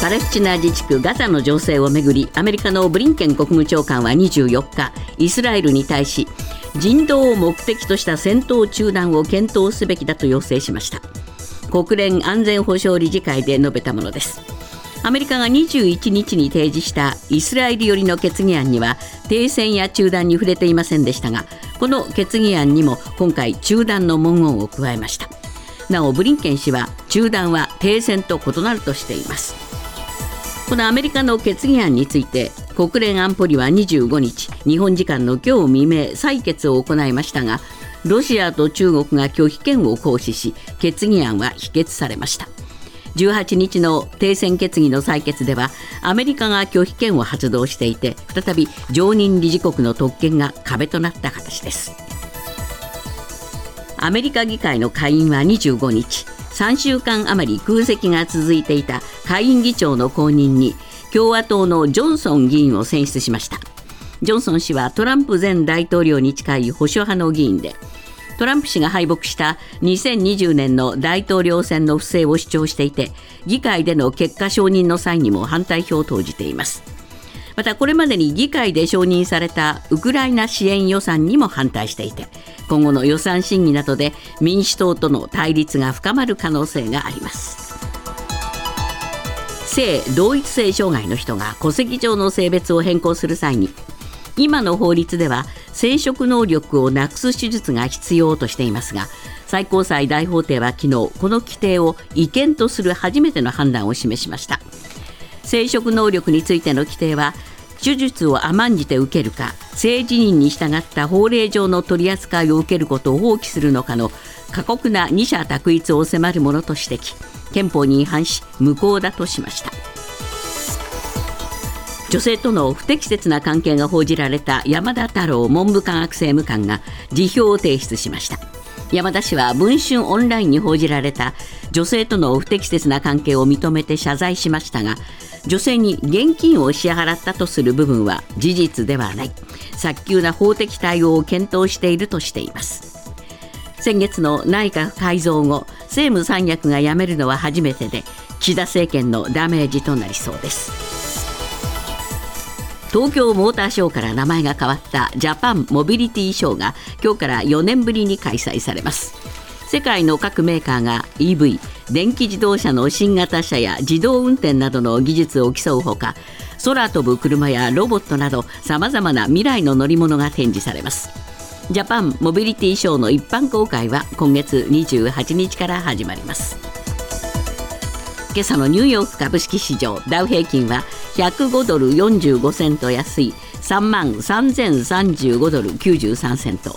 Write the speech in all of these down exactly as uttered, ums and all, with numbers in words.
パレスチナ自治区ガザの情勢をめぐり、アメリカのブリンケン国務長官はにじゅうよっか、イスラエルに対し人道を目的とした戦闘中断を検討すべきだと要請しました。国連安全保障理事会で述べたものです。アメリカがにじゅういちにちに提示したイスラエル寄りの決議案には停戦や中断に触れていませんでしたが、この決議案にも今回中断の文言を加えました。なおブリンケン氏は中断は停戦と異なるとしています。このアメリカの決議案について国連安保理はにじゅうごにち、日本時間の今日未明採決を行いましたが、ロシアと中国が拒否権を行使し、決議案は否決されました。じゅうはちにちの停戦決議の採決ではアメリカが拒否権を発動していて、再び常任理事国の特権が壁となった形です。アメリカ議会の下院はにじゅうごにち、さんしゅうかん余り空席が続いていた下院議長の後任に共和党のジョンソン議員を選出しました。ジョンソン氏はトランプ前大統領に近い保守派の議員で、トランプ氏が敗北したにせんにじゅうねんの大統領選の不正を主張していて、議会での結果承認の際にも反対票を投じています。またこれまでに議会で承認されたウクライナ支援予算にも反対していて、今後の予算審議などで民主党との対立が深まる可能性があります。性同一性障害の人が戸籍上の性別を変更する際に、今の法律では生殖能力をなくす手術が必要としていますが、最高裁大法廷は昨日この規定を違憲とする初めての判断を示しました。生殖能力についての規定は、手術を甘んじて受けるか、性自認に従った法令上の取り扱いを受けることを放棄するのかの過酷な二者択一を迫るものと指摘、憲法に違反し無効だとしました。女性との不適切な関係が報じられた山田太郎文部科学政務官が辞表を提出しました。山田氏は文春オンラインに報じられた女性との不適切な関係を認めて謝罪しましたが、女性に現金を支払ったとする部分は事実ではない、早急な法的対応を検討しているとしています。先月の内閣改造後、政務三役が辞めるのは初めてで、岸田政権のダメージとなりそうです。東京モーターショーから名前が変わったジャパンモビリティショーが今日からよねんぶりに開催されます。世界の各メーカーが イーブイ 電気自動車の新型車や自動運転などの技術を競うほか、空飛ぶ車やロボットなどさまざまな未来の乗り物が展示されます。ジャパンモビリティショーの一般公開は今月にじゅうはちにちから始まります。今朝のニューヨーク株式市場、ダウ平均はひゃくごドルよんじゅうごセント安い さんまんさんぜんさんじゅうごドルきゅうじゅうさんセント、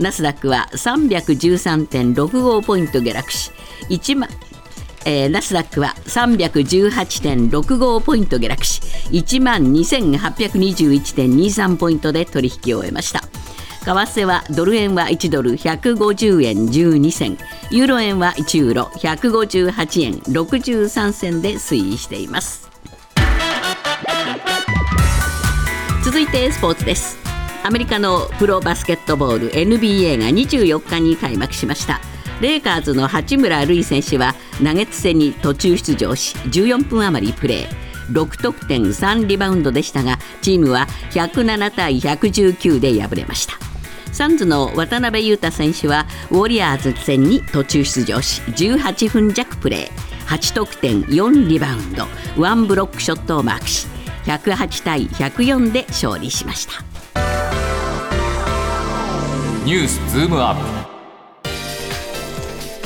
ナスダックは さんびゃくじゅうさんてんろくご ポイント下落し、いちまん、えー、ナスダックは さんびゃくじゅうはちてんろくご ポイント下落し いちまんにせんはっぴゃくにじゅういちてんにじゅうさん ポイントで取引を終えました。為替はドル円はいちドルひゃくごじゅうえんじゅうにせん、ユーロ円はいちユーロひゃくごじゅうはちえんろくじゅうさんせんで推移しています。続いてスポーツです。アメリカのプロバスケットボール エヌビーエー がにじゅうよっかに開幕しました。レイカーズの八村塁選手はナゲッツ戦に途中出場し、じゅうよんぷん余りプレー、ろくとくてんさんリバウンドでしたが、チームはひゃくななたいひゃくじゅうきゅうで敗れました。サンズの渡邊雄太選手はウォリアーズ戦に途中出場し、じゅうはちふんじゃくプレー、はちとくてんよんリバウンド、いちブロックショットをマークし、ひゃくはちたいひゃくよんで勝利しました。ニュースズームアッ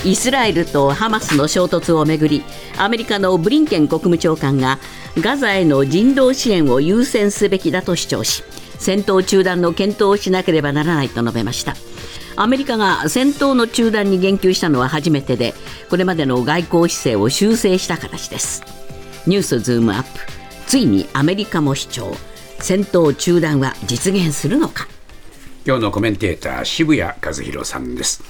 プ。イスラエルとハマスの衝突をめぐり、アメリカのブリンケン国務長官がガザへの人道支援を優先すべきだと主張し、戦闘中断の検討をしなければならないと述べました。アメリカが戦闘の中断に言及したのは初めてで、これまでの外交姿勢を修正した形です。ニュースズームアップ、ついにアメリカも主張、戦闘中断は実現するのか。今日のコメンテーター、渋谷和弘さんです。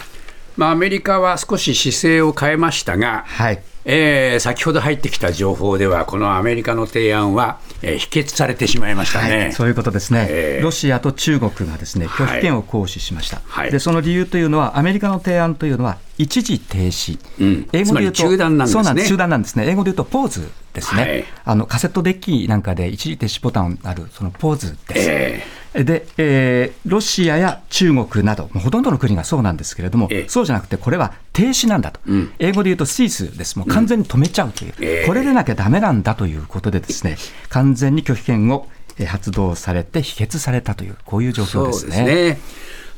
まあ、アメリカは少し姿勢を変えましたが、はい、えー、先ほど入ってきた情報ではこのアメリカの提案は、えー、否決されてしまいましたね、はい、そういうことですね、えー、ロシアと中国がですね拒否権を行使しました、はいはい、でその理由というのはアメリカの提案というのは一時停止、うん、英語で言うと中断なんですね。そうなんです、中断なんですね。英語で言うとポーズですね、はい、あのカセットデッキなんかで一時停止ボタンあるそのポーズです、えーでえー、ロシアや中国などほとんどの国がそうなんですけれども、ええ、そうじゃなくてこれは停止なんだと、うん、英語で言うとシースです。もう完全に止めちゃうという、うんええ、これでなきゃダメなんだということでですね、完全に拒否権を発動されて否決されたというこういう状況ですね。そうですね、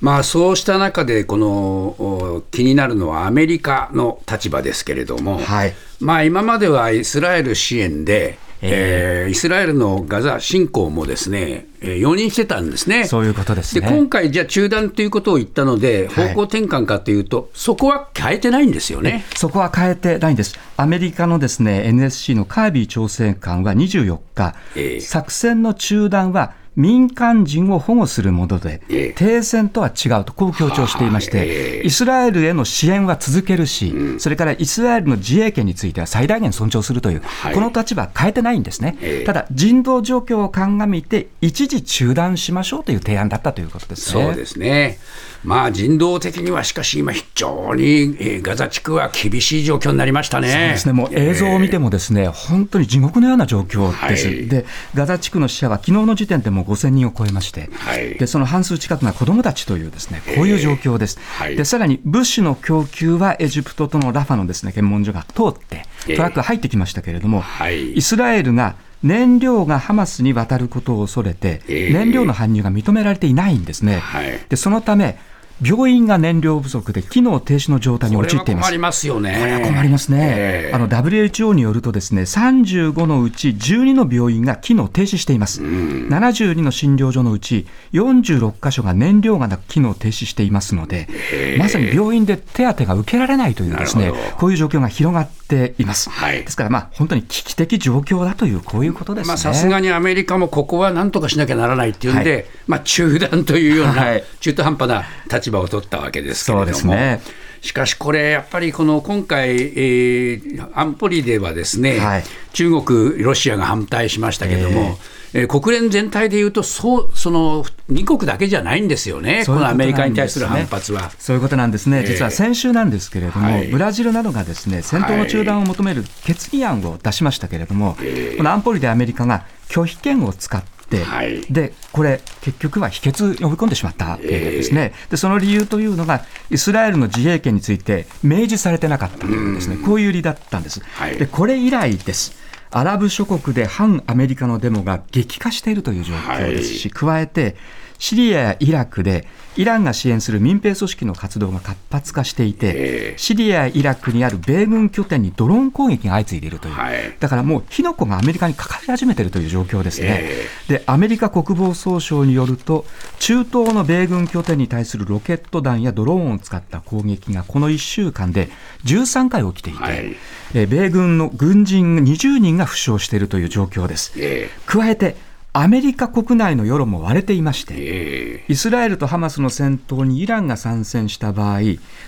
まあ、そうした中でこの気になるのはアメリカの立場ですけれども、はいまあ、今まではイスラエル支援でえー、イスラエルのガザ侵攻もですね、えー、容認してたんですね。そういうことですね。で今回じゃあ中断ということを言ったので方向転換かというと、はい、そこは変えてないんですよね。そこは変えてないんです。アメリカのですね エヌエスシー のカービー調整官はにじゅうよっか、えー、作戦の中断は民間人を保護するもので、ええ、停戦とは違うとこう強調していまして、はあええ、イスラエルへの支援は続けるし、うん、それからイスラエルの自衛権については最大限尊重するという、はい、この立場は変えてないんですね、ええ、ただ人道状況を鑑みて一時中断しましょうという提案だったということですね。そうですね、まあ、人道的にはしかし今非常にガザ地区は厳しい状況になりましたね。そうですね、もう映像を見てもですね、ええ、本当に地獄のような状況です、はい、でガザ地区の死者は昨日の時点でもごせんにんを超えまして、はい、でその半数近くが子どもたちというですね、こういう状況です、えーはい、でさらに物資の供給はエジプトとのラファのですね、検問所が通ってトラックが入ってきましたけれども、えーはい、イスラエルが燃料がハマスに渡ることを恐れて、えー、燃料の搬入が認められていないんですね、はい、でそのため病院が燃料不足で機能停止の状態に陥っています。これは困りますよね。これは困りますね、えー、あの ダブリューエイチオー によるとですね、さんじゅうごのうちじゅうにの病院が機能停止しています、うん、ななじゅうにの診療所のうちよんじゅうろくか所が燃料がなく機能停止していますので、えー、まさに病院で手当てが受けられないというですね、こういう状況が広がっています、はい、ですからまあ本当に危機的状況だというこういうことですね。さすがにアメリカもここは何とかしなきゃならないというんで、はいまあ、中断というような、はい、中途半端な立場を取ったわけですけれども、そうですね、しかしこれやっぱりこの今回、えー、安保理ではですね、はい、中国ロシアが反対しましたけれども、えーえー、国連全体でいうとそうそのにこくだけじゃないんですよね。このアメリカに対する反発はそういうことなんですね、えー、実は先週なんですけれども、はい、ブラジルなどがですね戦闘の中断を求める決議案を出しましたけれども、はい、この安保理でアメリカが拒否権を使ってで, はい、でこれ結局は否決に追い込んでしまったというですね、えー、でその理由というのがイスラエルの自衛権について明示されてなかったというですね、こういう理由だったんです、はい、でこれ以来です。アラブ諸国で反アメリカのデモが激化しているという状況ですし、はい、加えてシリアやイラクでイランが支援する民兵組織の活動が活発化していて、シリアやイラクにある米軍拠点にドローン攻撃が相次いでいるという、はい、だからもう火の粉がアメリカにかかり始めているという状況ですね、えー、でアメリカ国防総省によると中東の米軍拠点に対するロケット弾やドローンを使った攻撃がこのいっしゅうかんでじゅうさんかい起きていて、はい、え米軍の軍人にじゅうにんが負傷しているという状況です、えー、加えてアメリカ国内の世論も割れていまして、イスラエルとハマスの戦闘にイランが参戦した場合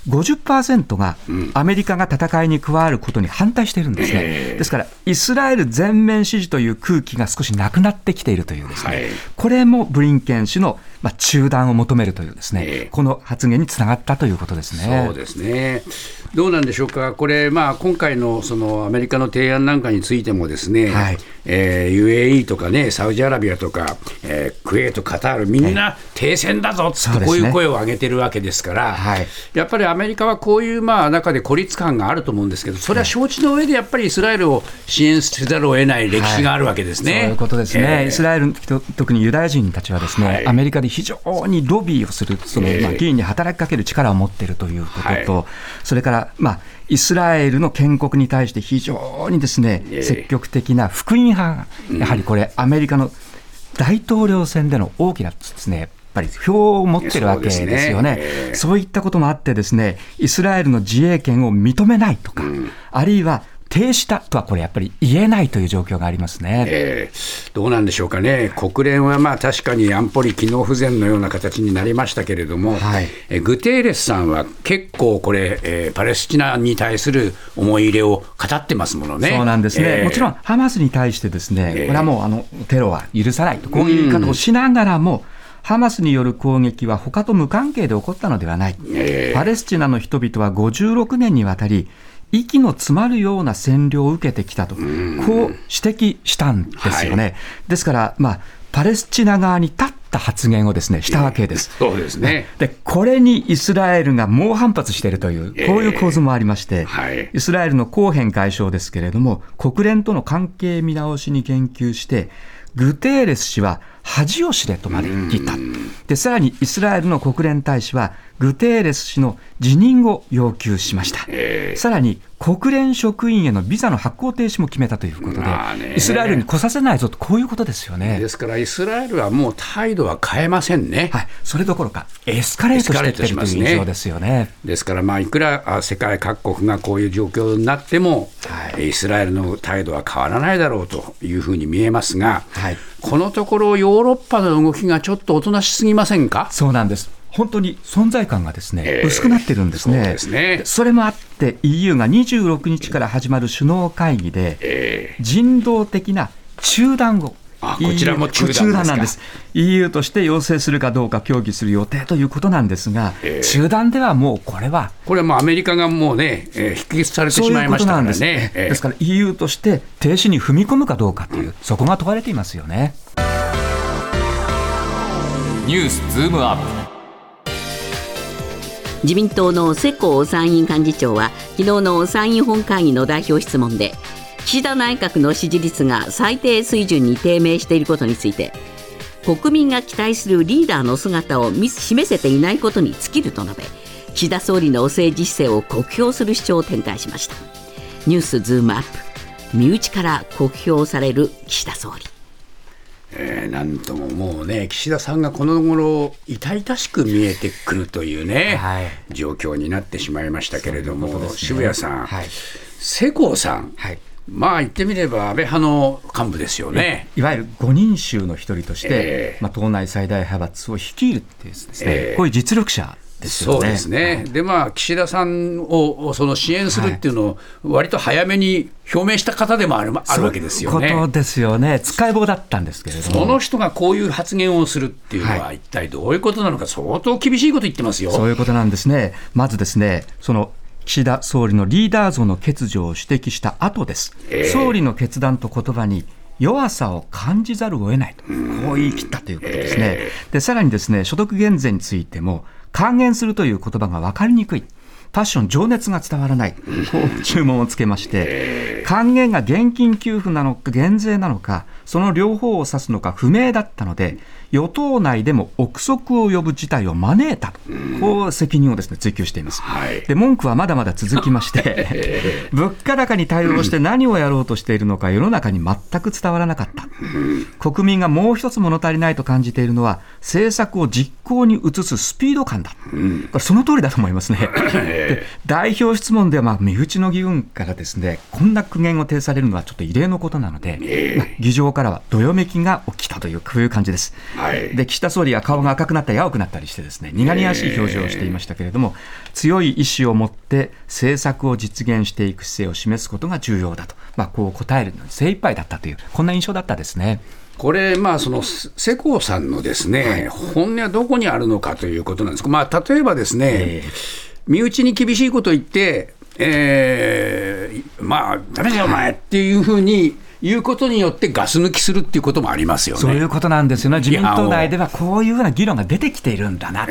ごじゅっパーセント がアメリカが戦いに加わることに反対しているんですね。ですからイスラエル全面支持という空気が少しなくなってきているというですね、これもブリンケン氏の中断を求めるというですね、この発言につながったということですね。そうですね、どうなんでしょうかこれ、まあ、今回 の, そのアメリカの提案なんかについてもですね、はいえー、ユーエーイー とかねサウジアラビアアラビアとか、えー、クウェートカタールみんな停戦だぞって、ね、こういう声を上げてるわけですから、はい、やっぱりアメリカはこういうまあ中で孤立感があると思うんですけど、それは承知の上でやっぱりイスラエルを支援せざるを得ない歴史があるわけですね、はい、そういうことですね、えー、イスラエル特にユダヤ人たちはですね、はい、アメリカで非常にロビーをするその、まあ、議員に働きかける力を持っているということと、はい、それからまあイスラエルの建国に対して非常にですね、積極的な福音派がやはりこれアメリカの大統領選での大きなですね、やっぱり票を持ってるわけですよね。そういったこともあってですね、イスラエルの自衛権を認めないとか、あるいは停止したとはこれやっぱり言えないという状況がありますね。えー、どうなんでしょうかね。国連はまあ確かに安保理機能不全のような形になりましたけれども、はい、えグテーレスさんは結構これ、えー、パレスチナに対する思い入れを語ってますものね。そうなんですね、えー、もちろんハマスに対してですね、えー、これはもうあのテロは許さないとこういう言い方をしながらも、うん、ハマスによる攻撃は他と無関係で起こったのではない、えー、パレスチナの人々はごじゅうろくねんにわたり息の詰まるような占領を受けてきたとこう指摘したんですよね、はい、ですから、まあ、パレスチナ側に立った発言をですねしたわけです。えー、そうですね。で、これにイスラエルが猛反発しているというこういう構図もありまして、えーはい、イスラエルのコーヘン外相ですけれども国連との関係見直しに言及してグテーレス氏は恥を知れとまで言った。で、さらにイスラエルの国連大使はグテーレス氏の辞任を要求しました。えー、さらに国連職員へのビザの発行停止も決めたということで、まあね、イスラエルに来させないぞとこういうことですよね。ですからイスラエルはもう態度は変えませんね。はい、それどころかエスカレートしていってるという印象ですよね。ですからまあいくら世界各国がこういう状況になっても、はい、イスラエルの態度は変わらないだろうというふうに見えますが、はい、このところヨーロッパの動きがちょっとおとなしすぎませんか。そうなんです。本当に存在感がですね、えー、薄くなってるんですね。 そうですね。それもあって イーユー がにじゅうろくにちから始まる首脳会議で、えー、人道的な中断をああこちらも中断なんです。 イーユー として要請するかどうか協議する予定ということなんですが、えー、中断ではもうこれはこれはもうアメリカがもうね、えー、引き消されてしまいましたからね。そういうことなんです。えー、ですから イーユー として停止に踏み込むかどうかという、うん、そこが問われていますよね。ニュースズームアップ。自民党の世耕参院幹事長は昨日の参院本会議の代表質問で岸田内閣の支持率が最低水準に低迷していることについて国民が期待するリーダーの姿を示せていないことに尽きると述べ岸田総理の政治姿勢を酷評する主張を展開しました。ニュースズームアップ。身内から酷評される岸田総理。えー、なんとももうね岸田さんがこの頃痛々しく見えてくるというね、はい、状況になってしまいましたけれども、ね、渋谷さん、はい、世耕さん、はい、まあ言ってみれば安倍派の幹部ですよね。いわゆるごにん衆の一人として、えーまあ、党内最大派閥を率いるっていうですね、えー、こういう実力者ですよね。そうですね、はい、でまあ岸田さんをその支援するっていうのを割と早めに表明した方でもある、あるわけですよね。そういうことですよね。使い棒だったんですけれどもその人がこういう発言をするっていうのは一体どういうことなのか、はい、相当厳しいこと言ってますよ。そういうことなんですね。まずですねその岸田総理のリーダー像の欠如を指摘した後です、えー、総理の決断と言葉に弱さを感じざるを得ないとこう言い切ったということですね。えー、でさらにですね所得減税についても還元するという言葉が分かりにくいパッション情熱が伝わらない注文をつけまして還元が現金給付なのか減税なのかその両方を指すのか不明だったので与党内でも憶測を呼ぶ事態を招いたとこう責任をですね追及しています。はい、で文句はまだまだ続きまして物価高に対応して何をやろうとしているのか世の中に全く伝わらなかった。国民がもう一つ物足りないと感じているのは政策を実行に移すスピード感だ。これその通りだと思いますね。で代表質問ではまあ身内の議員からですねこんな苦言を呈されるのはちょっと異例のことなので、えーまあ、議場からはどよめきが起きたというこういう感じです。はい、で岸田総理は顔が赤くなったり青くなったりしてですね苦々しい表情をしていましたけれども、えー、強い意志を持って政策を実現していく姿勢を示すことが重要だと、まあ、こう答えるのに精一杯だったというこんな印象だったですね。これ、まあ、その世耕さんのですね、はい、本音はどこにあるのかということなんですが、まあ、例えばですね、えー身内に厳しいこと言って、えー、まあダメだよお前っていうふうに言うことによってガス抜きするっていうこともありますよね。そういうことなんですよね。自民党内ではこういうような議論が出てきているんだな、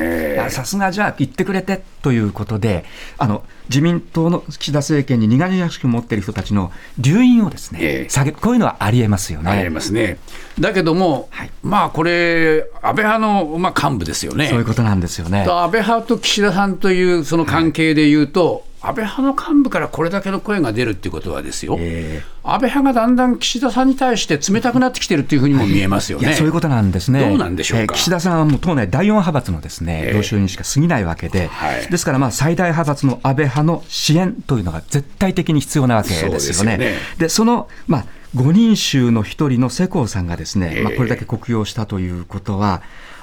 さすがじゃあ言ってくれてということであの自民党の岸田政権に苦々しく持っている人たちの留飲をですね、えー、下げこういうのはありえますよね。ありえますね。だけども、はい、まあこれ安倍派の、まあ、幹部ですよね。そういうことなんですよね。安倍派と岸田さんというその関係でいうと、はい安倍派の幹部からこれだけの声が出るっていうことはですよ、えー、安倍派がだんだん岸田さんに対して冷たくなってきてるっていうふうにも見えますよね。いや、そういうことなんですね。どうなんでしょうか。えー、岸田さんはもう党内だいよん派閥のですね、えー、領袖にしか過ぎないわけで、はい、ですからまあ最大派閥の安倍派の支援というのが絶対的に必要なわけですよね。そうですよね。で、その、まあ、ごにん衆の一人の世耕さんがですね、えーまあ、これだけ酷評したということは、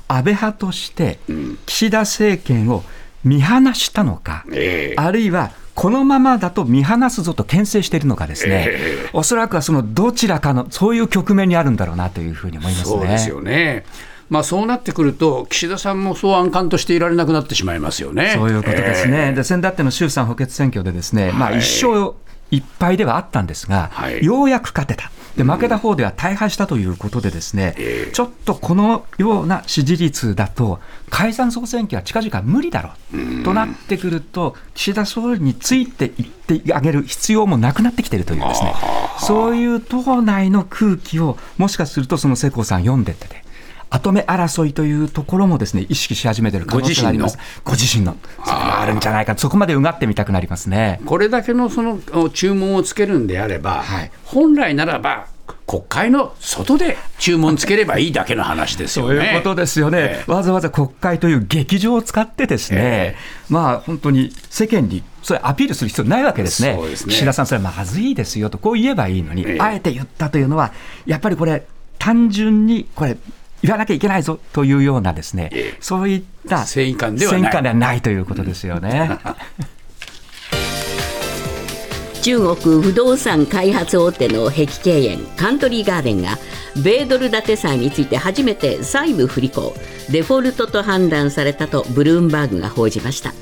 安倍派として岸田政権を見放したのか、えー、あるいはこのままだと見放すぞと牽制しているのかですね、えー、おそらくはそのどちらかのそういう局面にあるんだろうなというふうに思いますね。そうですよね。まあ、そうなってくると岸田さんもそう安閑としていられなくなってしまいますよね。そういうことですね、えー、で先だっての衆参補欠選挙でですね、まあ、一勝一敗ではあったんですが、はい、ようやく勝てた。で、負けた方では大敗したということでですね、うん、ちょっとこのような支持率だと解散総選挙は近々無理だろう、うん、となってくると岸田総理についていってあげる必要もなくなってきているというですね、そういう党内の空気をもしかするとその世耕さん読んでってて、後目争いというところもですね、意識し始めている可能性があります。ご自身の、それがあるんじゃないか、そこまでうがってみたくなりますね。これだけのその注文をつけるんであれば、はい、本来ならば国会の外で注文つければいいだけの話ですよね。そういうことですよね、えー、わざわざ国会という劇場を使ってですね、えーまあ、本当に世間にそれアピールする必要ないわけですね。そうですね。岸田さんそれはまずいですよとこう言えばいいのに、えー、あえて言ったというのはやっぱりこれ単純にこれ言わなきゃいけないぞというようなですね、ええ、そういった正義感ではない、 ではないということですよね。中国不動産開発大手の碧桂園カントリーガーデンが米ドル建て債について初めて債務不履行デフォルトと判断されたとブルームバーグが報じました。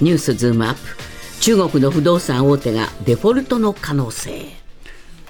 ニュースズームアップ。中国の不動産大手がデフォルトの可能性。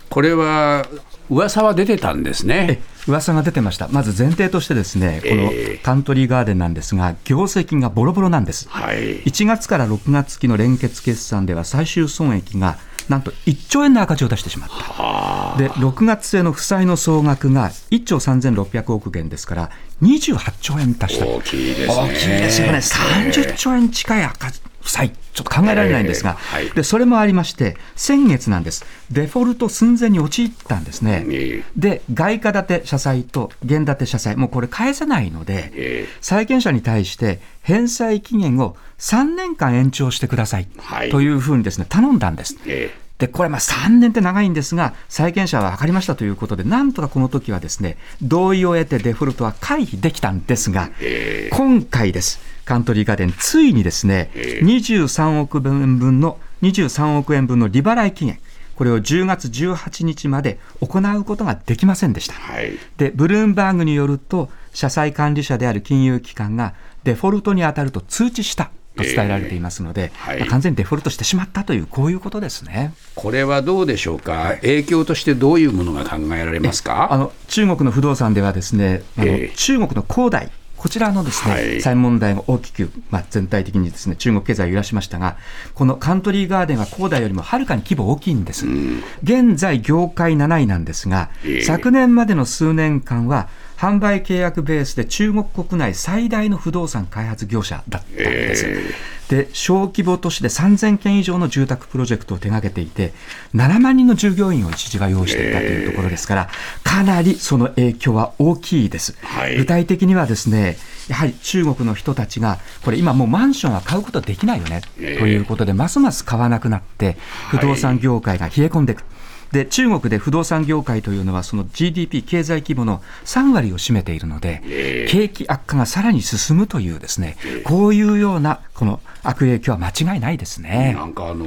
これは噂は出てたんですね。噂が出てました。まず前提としてですね、このカントリーガーデンなんですが、業績がボロボロなんです、はい、いちがつからろくがつ期の連結決算では最終損益がなんといっちょうえんの赤字を出してしまった。で、ろくがつ末の負債の総額がいっちょうさんぜんろっぴゃくおくえんですからにじゅうはっちょうえん足した。大きいですね。大きいですよね。さんじゅっちょうえん近い赤字負債、ちょっと考えられないんですが、えーはい、でそれもありまして先月なんです、デフォルト寸前に陥ったんですね、えー、で外貨建て社債と現建て社債もうこれ返せないので、えー、債権者に対して返済期限をさんねんかん延長してください、はい、というふうにですね頼んだんです、えーでこれまあさんねんって長いんですが、債権者は分かりましたということで、なんとかこの時はですね同意を得てデフォルトは回避できたんですが、えー、今回です、カントリーガーデンついにですね、えー、にじゅうさんおくえんぶんの利払い期限、これをじゅうがつじゅうはちにちまで行うことができませんでした、はい、でブルームバーグによると社債管理者である金融機関がデフォルトに当たると通知したと伝えられていますので、えーはいまあ、完全にデフォルトしてしまったというこういうことですね。これはどうでしょうか。影響としてどういうものが考えられますか。あの中国の不動産ではですね、あの、えー、中国の恒大、こちらのですね、はい、債問題が大きく、まあ、全体的にですね中国経済を揺らしましたが、このカントリーガーデンは恒大よりもはるかに規模大きいんです、うん、現在業界なないなんですが、えー、昨年までの数年間は販売契約ベースで中国国内最大の不動産開発業者だったんです、えー、で小規模都市でさんぜんけん以上の住宅プロジェクトを手掛けていてななまんにんの従業員を一時が要していたというところですから、えー、かなりその影響は大きいです、はい、具体的にはですねやはり中国の人たちがこれ今もうマンションは買うことできないよね、えー、ということでますます買わなくなって不動産業界が冷え込んでいく、はいで中国で不動産業界というのはその ジーディーピー 経済規模のさんわりを占めているので、えー、景気悪化がさらに進むというですね、えー、こういうようなこの悪影響は間違いないですね。なんかあの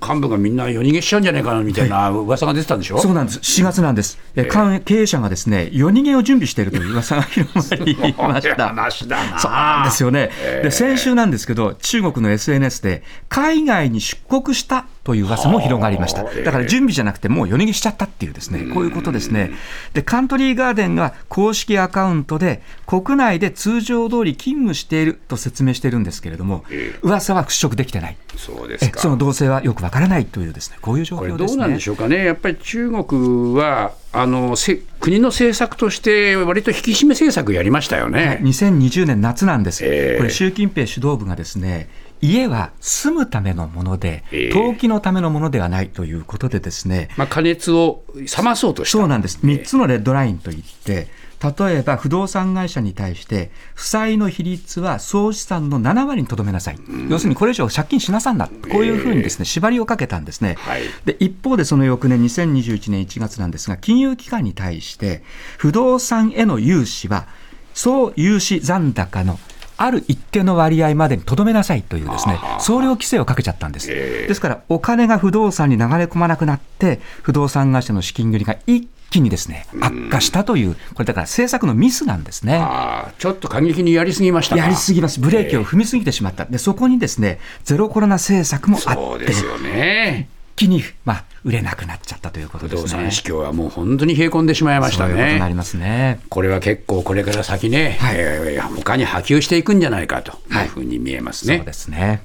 幹部がみんな夜逃げしちゃうんじゃないかなみたいな噂が出てたんでしょ、はい、そうなんです。しがつなんです、えー、経営者がですね夜逃げを準備しているという噂が広まりました。話だな。そうなんですよね、えー、で先週なんですけど中国の エスエヌエス で海外に出国したという噂も広がりました。だから準備じゃなくてもう夜逃げしちゃったっていうですねこういうことですね。でカントリーガーデンが公式アカウントで国内で通常通り勤務していると説明しているんですけれども、えー、噂は払拭できてない。そうですか。その動静はよくわからないというですねこういう状況ですね。これどうなんでしょうかね。やっぱり中国はあの国の政策として割と引き締め政策やりましたよね、はい、にせんにじゅうねん夏なんです、えー、これ習近平指導部がですね家は住むためのもので、えー、投機のためのものではないということでですね、まあ、加熱を冷まそうとした。そうなんです。みっつのレッドラインといって、例えば不動産会社に対して負債の比率は総資産のななわりにとどめなさい、うん、要するにこれ以上借金しなさんな、こういうふうにですね、えー、縛りをかけたんですね、はい、で一方でその翌年にせんにじゅういちねんいちがつなんですが、金融機関に対して不動産への融資は総融資残高のある一定の割合までにとどめなさいというですね、総量規制をかけちゃったんです。ですからお金が不動産に流れ込まなくなって、不動産会社の資金繰りが一気にですね悪化したという、これだから政策のミスなんですね。あ、ちょっと過激にやりすぎましたか。やりすぎます。ブレーキを踏みすぎてしまった。でそこにですね、ゼロコロナ政策もあって、そうですよね、一気に、まあ、売れなくなっちゃったということですね。不動産市況はもう本当に冷え込んでしまいましたね。そういうことになりますね。これは結構これから先ね、はい、えー、他に波及していくんじゃないかというふうに見えますね、はい、そうですね。